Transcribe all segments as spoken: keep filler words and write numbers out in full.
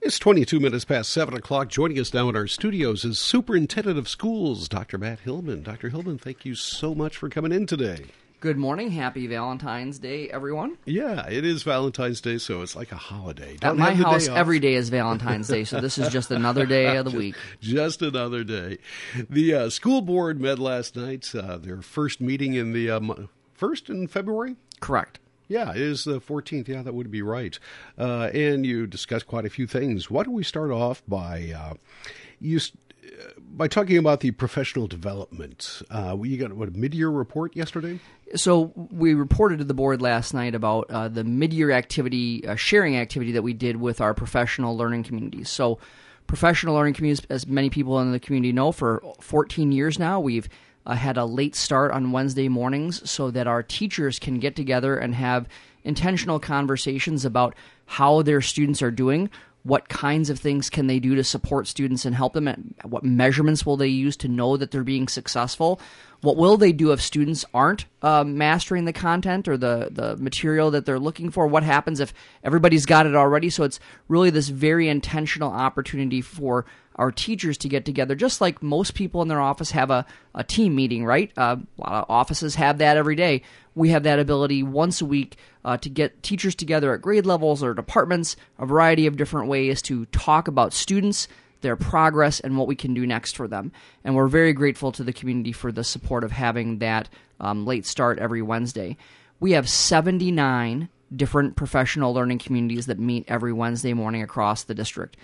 It's twenty-two minutes past seven o'clock. Joining us now in our studios is Superintendent of Schools, Doctor Matt Hillmann. Doctor Hillmann, thank you so much for coming in today. Good morning. Happy Valentine's Day, everyone. Yeah, it is Valentine's Day, so it's like a holiday. Don't At my house, day every day is Valentine's Day, so this is just another day of the just, week. Just another day. The uh, school board met last night, uh, their first meeting in the um, first in February? Correct. Yeah, it is the fourteenth. Yeah, that would be right. Uh, and you discussed quite a few things. Why don't we start off by uh, you st- by talking about the professional development? Uh, you got what, a mid-year report yesterday? So we reported to the board last night about uh, the mid-year activity, uh, sharing activity that we did with our professional learning communities. So professional learning communities, as many people in the community know, for fourteen years now, we've Uh, had a late start on Wednesday mornings so that our teachers can get together and have intentional conversations about how their students are doing, what kinds of things can they do to support students and help them, and what measurements will they use to know that they're being successful, what will they do if students aren't uh, mastering the content or the, the material that they're looking for, what happens if everybody's got it already. So it's really this very intentional opportunity for our teachers to get together, just like most people in their office have a, a team meeting, right? Uh, a lot of offices have that every day. We have that ability once a week uh, to get teachers together at grade levels or departments, a variety of different ways to talk about students, their progress, and what we can do next for them. And we're very grateful to the community for the support of having that um, late start every Wednesday. We have seventy-nine different professional learning communities that meet every Wednesday morning across the district.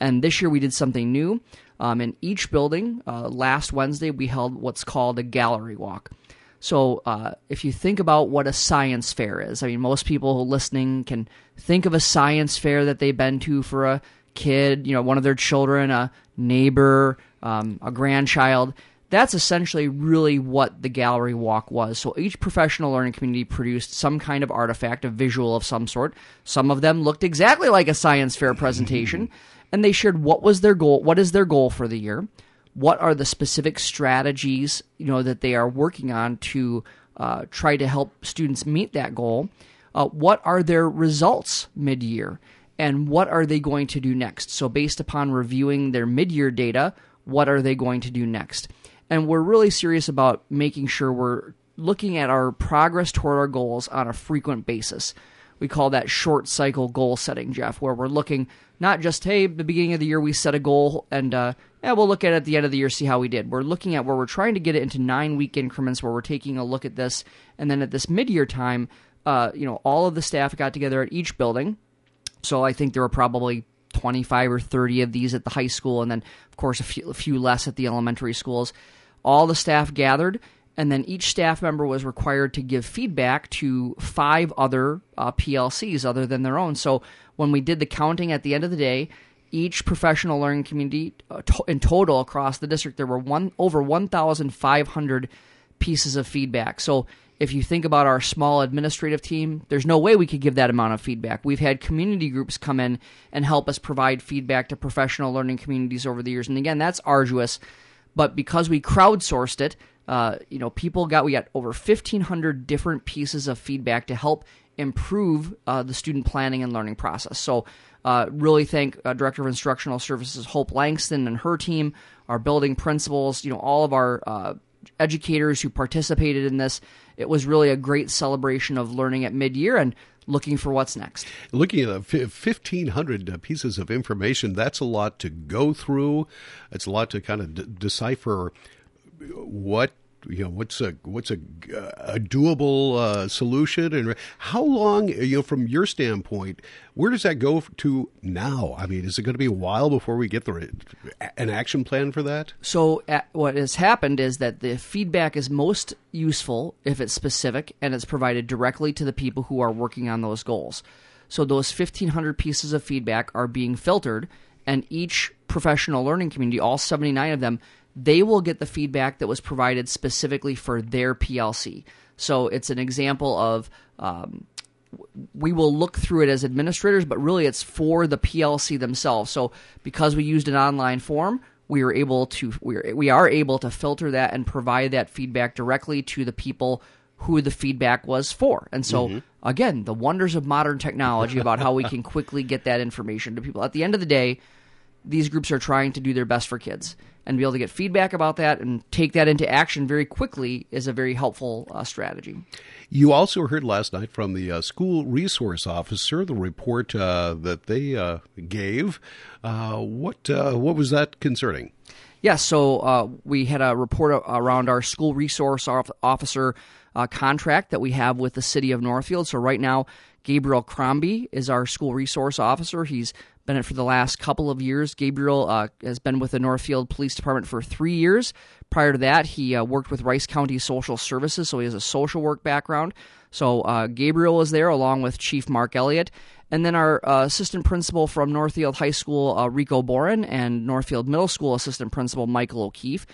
And this year we did something new. Um, in each building, uh, last Wednesday, we held what's called a gallery walk. So uh, if you think about what a science fair is, I mean, most people listening can think of a science fair that they've been to for a kid, you know, one of their children, a neighbor, um, a grandchild. That's essentially really what the gallery walk was. So each professional learning community produced some kind of artifact, a visual of some sort. Some of them looked exactly like a science fair presentation. And they shared what was their goal, what is their goal for the year, what are the specific strategies, you know, that they are working on to uh, try to help students meet that goal, uh, what are their results mid-year, and what are they going to do next. So based upon reviewing their mid-year data, what are they going to do next? And we're really serious about making sure we're looking at our progress toward our goals on a frequent basis. We call that short cycle goal setting, Jeff, where we're looking not just, hey, the beginning of the year we set a goal and uh, yeah, we'll look at it at the end of the year, see how we did. We're looking at where we're trying to get it into nine-week increments where we're taking a look at this. And then at this mid-year time, uh, you know, all of the staff got together at each building. So I think there were probably twenty-five or thirty of these at the high school and then, of course, a few, a few less at the elementary schools. All the staff gathered. And then each staff member was required to give feedback to five other uh, P L Cs other than their own. So when we did the counting at the end of the day, each professional learning community uh, to- in total across the district, there were one over fifteen hundred pieces of feedback. So if you think about our small administrative team, there's no way we could give that amount of feedback. We've had community groups come in and help us provide feedback to professional learning communities over the years. And again, that's arduous. But because we crowdsourced it, Uh, you know, people got, we got over fifteen hundred different pieces of feedback to help improve uh, the student planning and learning process. So uh, really thank uh, Director of Instructional Services Hope Langston and her team, our building principals, you know, all of our uh, educators who participated in this. It was really a great celebration of learning at mid-year and looking for what's next. Looking at fifteen hundred pieces of information, that's a lot to go through. It's a lot to kind of d- decipher what, you know, what's a what's a, a doable uh, solution, and how long, you know, from your standpoint, where does that go to now? I mean, is it going to be a while before we get the an action plan for that? So at, what has happened is that the feedback is most useful if it's specific and it's provided directly to the people who are working on those goals. So those fifteen hundred pieces of feedback are being filtered, and each professional learning community, all seventy-nine of them, they will get the feedback that was provided specifically for their P L C. So it's an example of um, we will look through it as administrators, but really it's for the P L C themselves. So because we used an online form, we were able to we are, we are able to filter that and provide that feedback directly to the people who the feedback was for. And so, mm-hmm. again, the wonders of modern technology about how we can quickly get that information to people. At the end of the day, these groups are trying to do their best for kids, and be able to get feedback about that and take that into action very quickly is a very helpful uh, strategy. You also heard last night from the uh, school resource officer, the report uh, that they uh, gave. Uh, what uh, what was that concerning? Yeah, so uh, we had a report around our school resource officer uh, contract that we have with the city of Northfield. So right now, Gabriel Crombie is our school resource officer. He's been it for the last couple of years. Gabriel uh, has been with the Northfield Police Department for three years. Prior to that, he uh, worked with Rice County Social Services, so he has a social work background. So uh, Gabriel is there along with Chief Mark Elliott. And then our uh, assistant principal from Northfield High School, uh, Rico Boren, and Northfield Middle School assistant principal, Michael O'Keefe.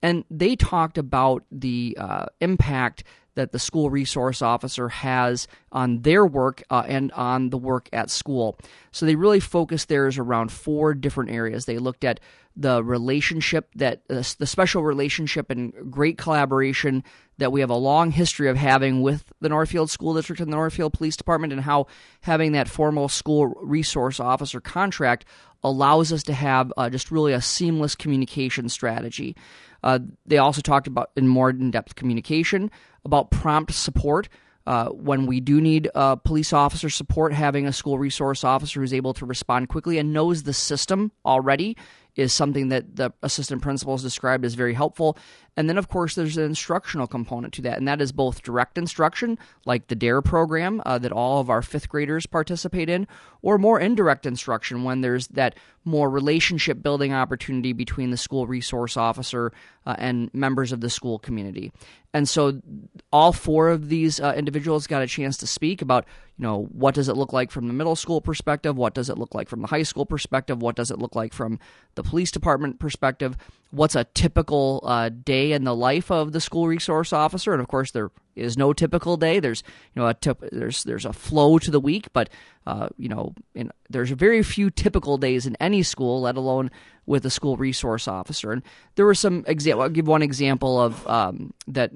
And they talked about the uh, impact that the school resource officer has on their work uh, and on the work at school. So they really focused theirs around four different areas. They looked at the relationship, that uh, the special relationship and great collaboration that we have a long history of having with the Northfield School District and the Northfield Police Department, and how having that formal school resource officer contract allows us to have uh, just really a seamless communication strategy. Uh, they also talked about in more in-depth communication, about prompt support. Uh, when we do need uh, police officer support, having a school resource officer who's able to respond quickly and knows the system already is something that the assistant principals described as very helpful. And then, of course, there's an instructional component to that, and that is both direct instruction, like the DARE program uh, that all of our fifth graders participate in, or more indirect instruction when there's that more relationship-building opportunity between the school resource officer uh, and members of the school community. And so all four of these uh, individuals got a chance to speak about, you know, what does it look like from the middle school perspective? What does it look like from the high school perspective? What does it look like from the police department perspective? What's a typical uh, day in the life of the school resource officer? And of course, there is no typical day. There's, you know, a tip, there's there's a flow to the week, but uh, you know, in, there's very few typical days in any school, let alone with a school resource officer. And there were some example. I'll give one example of um, that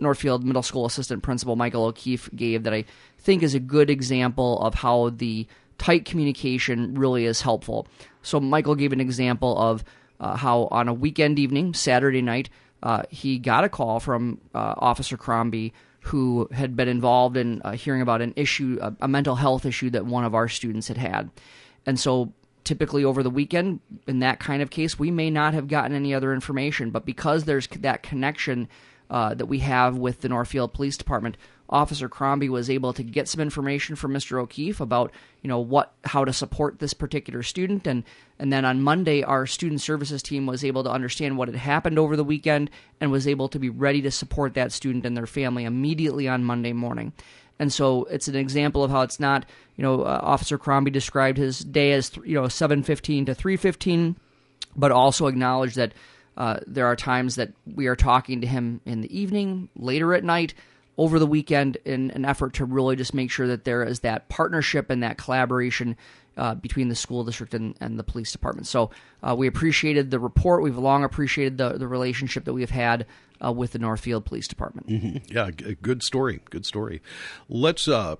Northfield Middle School assistant principal Michael O'Keefe gave that I think is a good example of how the tight communication really is helpful. So Michael gave an example of uh, how on a weekend evening, Saturday night, uh, he got a call from uh, Officer Crombie, who had been involved in uh, hearing about an issue, a, a mental health issue that one of our students had had. And so typically over the weekend, in that kind of case, we may not have gotten any other information, but because there's that connection uh, that we have with the Northfield Police Department, Officer Crombie was able to get some information from Mister O'Keefe about, you know, what, how to support this particular student. And, and then on Monday, our student services team was able to understand what had happened over the weekend and was able to be ready to support that student and their family immediately on Monday morning. And so it's an example of how it's not, you know, uh, Officer Crombie described his day as, you know, seven fifteen to three fifteen, but also acknowledged that uh, there are times that we are talking to him in the evening, later at night, over the weekend, in an effort to really just make sure that there is that partnership and that collaboration uh, between the school district and, and the police department. So uh, we appreciated the report. We've long appreciated the, the relationship that we've had uh, with the Northfield Police Department. Mm-hmm. Yeah, g- good story. Good story. Let's uh,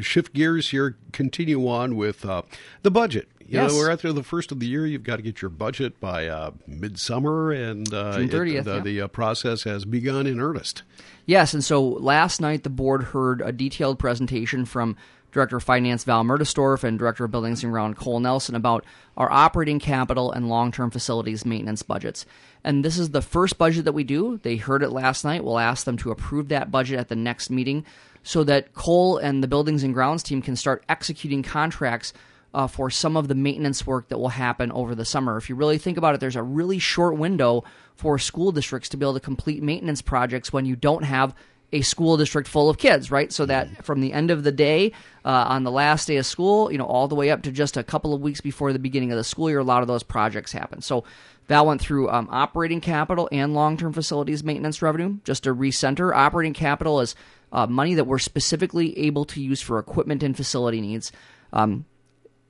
shift gears here, continue on with uh, the budget. You yes. know, we're out there the first of the year. You've got to get your budget by uh, midsummer, and uh, June thirtieth, it, the, yeah. the uh, process has begun in earnest. Yes, and so last night the board heard a detailed presentation from Director of Finance Val Mertestorf and Director of Buildings and Ground Cole Nelson about our operating capital and long-term facilities maintenance budgets. And this is the first budget that we do. They heard it last night. We'll ask them to approve that budget at the next meeting so that Cole and the Buildings and Grounds team can start executing contracts Uh, for some of the maintenance work that will happen over the summer. If you really think about it, there's a really short window for school districts to be able to complete maintenance projects when you don't have a school district full of kids, right? So that from the end of the day uh, on the last day of school, you know, all the way up to just a couple of weeks before the beginning of the school year, a lot of those projects happen. So Val went through um, operating capital and long-term facilities maintenance revenue. Just to recenter, operating capital is uh, money that we're specifically able to use for equipment and facility needs. Um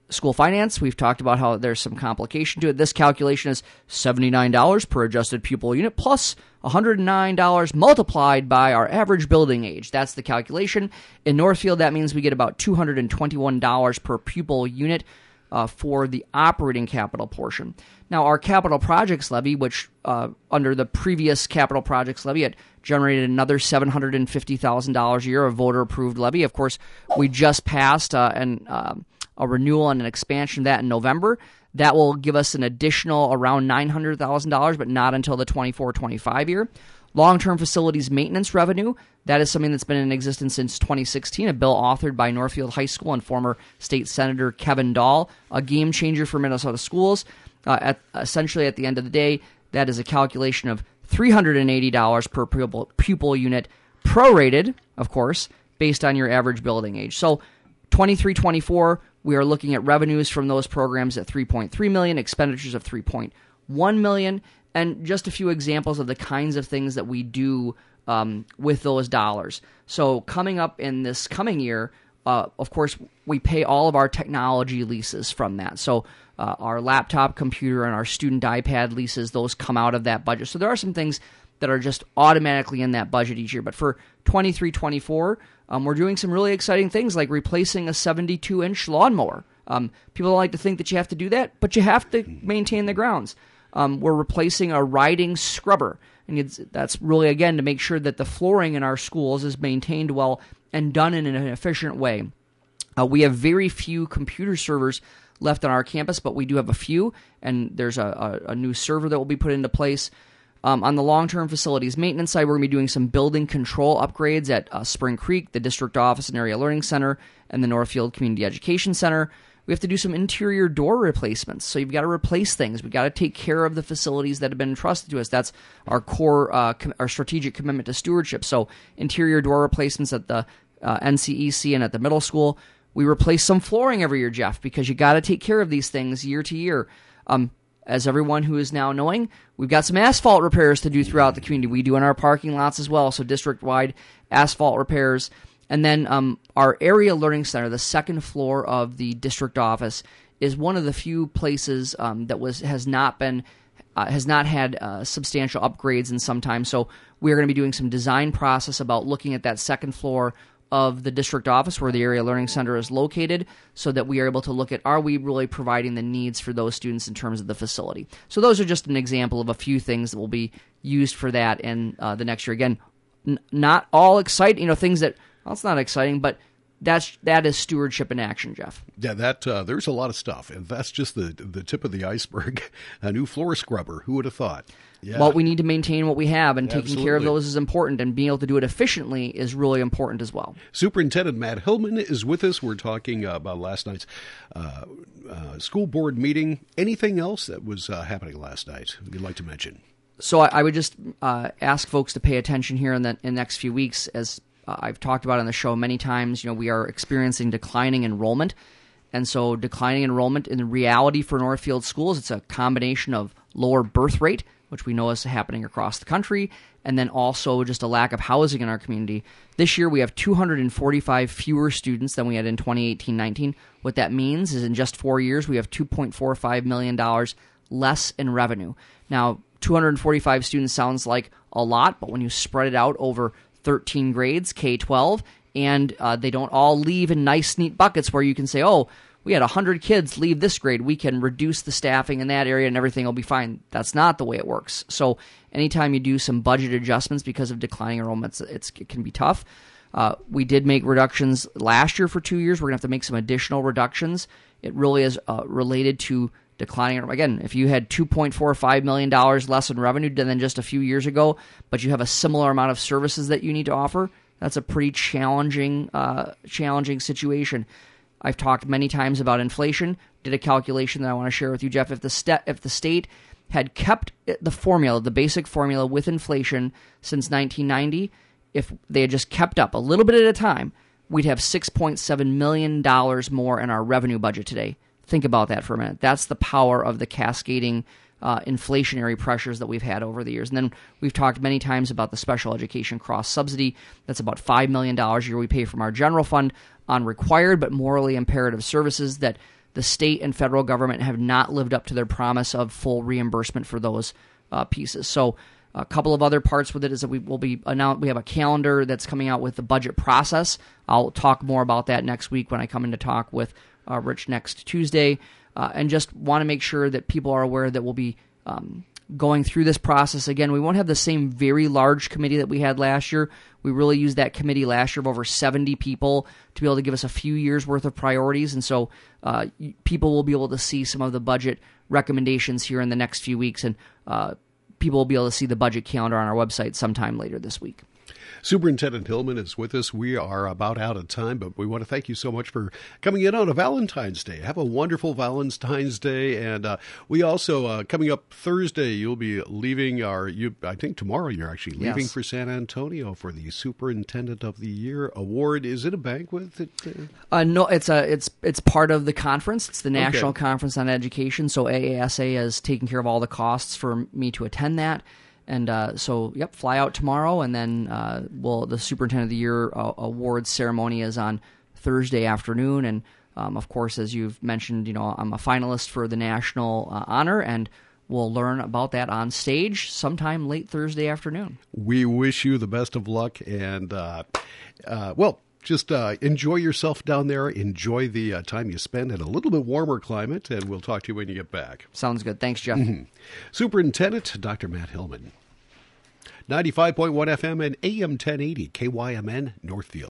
school finance, we've talked about how there's some complication to it. This calculation is seventy-nine dollars per adjusted pupil unit plus one hundred nine dollars multiplied by our average building age. That's the calculation. In Northfield, that means we get about two hundred twenty-one dollars per pupil unit uh, for the operating capital portion. Now, our capital projects levy, which uh, under the previous capital projects levy, it generated another seven hundred fifty thousand dollars a year, a voter-approved levy. Of course, we just passed uh, and uh, a renewal and an expansion of that in November. That will give us an additional around nine hundred thousand dollars, but not until the twenty-four twenty-five year. Long-term facilities maintenance revenue, that is something that's been in existence since twenty sixteen, a bill authored by Northfield High School and former state senator Kevin Dahl, a game changer for Minnesota schools. Uh, at, essentially, at the end of the day, that is a calculation of three hundred eighty dollars per pupil, pupil unit, prorated, of course, based on your average building age. So twenty-three twenty-four, we are looking at revenues from those programs at three point three million dollars, expenditures of three point one million dollars, and just a few examples of the kinds of things that we do um, with those dollars. So coming up in this coming year, uh, of course, we pay all of our technology leases from that. So uh, our laptop, computer, and our student iPad leases, those come out of that budget. So there are some things that are just automatically in that budget each year. But for twenty-three twenty-four, um, we're doing some really exciting things like replacing a seventy-two inch lawnmower. Um, people like to think that you have to do that, but you have to maintain the grounds. Um, we're replacing a riding scrubber. And it's, that's really, again, to make sure that the flooring in our schools is maintained well and done in an efficient way. Uh, we have very few computer servers left on our campus, but we do have a few, and there's a, a, a new server that will be put into place. Um, on the long-term facilities maintenance side, we're going to be doing some building control upgrades at uh, Spring Creek, the District Office and Area Learning Center, and the Northfield Community Education Center. We have to do some interior door replacements. So you've got to replace things. We've got to take care of the facilities that have been entrusted to us. That's our core, uh, com- our strategic commitment to stewardship. So interior door replacements at the uh, N C E C and at the middle school. We replace some flooring every year, Jeff, because you got to take care of these things year to year. Um, As everyone who is now knowing, we've got some asphalt repairs to do throughout the community. We do in our parking lots as well, so district-wide asphalt repairs. And then um, our Area Learning Center, the second floor of the district office, is one of the few places um, that was has not been uh, has not had uh, substantial upgrades in some time. So we're going to be doing some design process about looking at that second floor of the district office where the Area Learning Center is located, so that we are able to look at, are we really providing the needs for those students in terms of the facility? So those are just an example of a few things that will be used for that in uh, the next year. Again, n- not all exciting, you know, things that, well, it's not exciting, but that's that is stewardship in action, Jeff. Yeah, that uh, there's a lot of stuff, and that's just the the tip of the iceberg. A new floor scrubber, who would have thought? Yeah. Well, we need to maintain what we have, and taking Absolutely. care of those is important, and being able to do it efficiently is really important as well. Superintendent Matt Hillmann is with us. We're talking uh, about last night's uh, uh, school board meeting. Anything else that was uh, happening last night you'd like to mention? So I, I would just uh, ask folks to pay attention here in the, in the next few weeks. As Uh, I've talked about on the show many times, you know, we are experiencing declining enrollment. And so declining enrollment in reality for Northfield schools, it's a combination of lower birth rate, which we know is happening across the country, and then also just a lack of housing in our community. This year, we have two hundred forty-five fewer students than we had in twenty eighteen nineteen. What that means is in just four years, we have two point four five million dollars less in revenue. Now, two hundred forty-five students sounds like a lot, but when you spread it out over thirteen grades, K twelve, and uh, they don't all leave in nice, neat buckets where you can say, oh, we had one hundred kids leave this grade. We can reduce the staffing in that area and everything will be fine. That's not the way it works. So anytime you do some budget adjustments because of declining enrollments, it's, it can be tough. Uh, we did make reductions last year for two years. We're going to have to make some additional reductions. It really is uh, related to declining. Again, if you had two point four five million dollars less in revenue than just a few years ago, but you have a similar amount of services that you need to offer, that's a pretty challenging, uh, challenging situation. I've talked many times about inflation. Did a calculation that I want to share with you, Jeff. If the st- if the state had kept the formula, the basic formula with inflation since nineteen ninety, if they had just kept up a little bit at a time, we'd have six point seven million dollars more in our revenue budget today. Think about that for a minute. That's the power of the cascading uh, inflationary pressures that we've had over the years. And then we've talked many times about the special education cross-subsidy. That's about five million dollars a year we pay from our general fund on required but morally imperative services that the state and federal government have not lived up to their promise of full reimbursement for those uh, pieces. So a couple of other parts with it is that we will be announced. We have a calendar that's coming out with the budget process. I'll talk more about that next week when I come in to talk with uh, Rich next Tuesday, uh, and just want to make sure that people are aware that we'll be um, going through this process again. We won't have the same very large committee that we had last year. We really used that committee last year of over seventy people to be able to give us a few years worth of priorities, and so uh, people will be able to see some of the budget recommendations here in the next few weeks, and uh, people will be able to see the budget calendar on our website sometime later this week. Superintendent Hillmann is with us. We are about out of time, but we want to thank you so much for coming in on a Valentine's Day. Have a wonderful Valentine's Day. And uh, we also, uh, coming up Thursday, you'll be leaving our, you, I think tomorrow you're actually leaving yes. for San Antonio for the Superintendent of the Year Award. Is it a banquet? That, uh... Uh, no, it's, a, it's, it's part of the conference. It's the National okay. Conference on Education. So A A S A is taking care of all the costs for me to attend that. And uh, so, yep, fly out tomorrow, and then uh, well, the Superintendent of the Year uh, Awards ceremony is on Thursday afternoon. And, um, of course, as you've mentioned, you know, I'm a finalist for the national uh, honor, and we'll learn about that on stage sometime late Thursday afternoon. We wish you the best of luck, and, uh, uh, well... Just uh, enjoy yourself down there. Enjoy the uh, time you spend in a little bit warmer climate, and we'll talk to you when you get back. Sounds good. Thanks, Jeff. Mm-hmm. Superintendent Doctor Matt Hillmann, ninety-five point one F M and A M ten eighty, K Y M N, Northfield.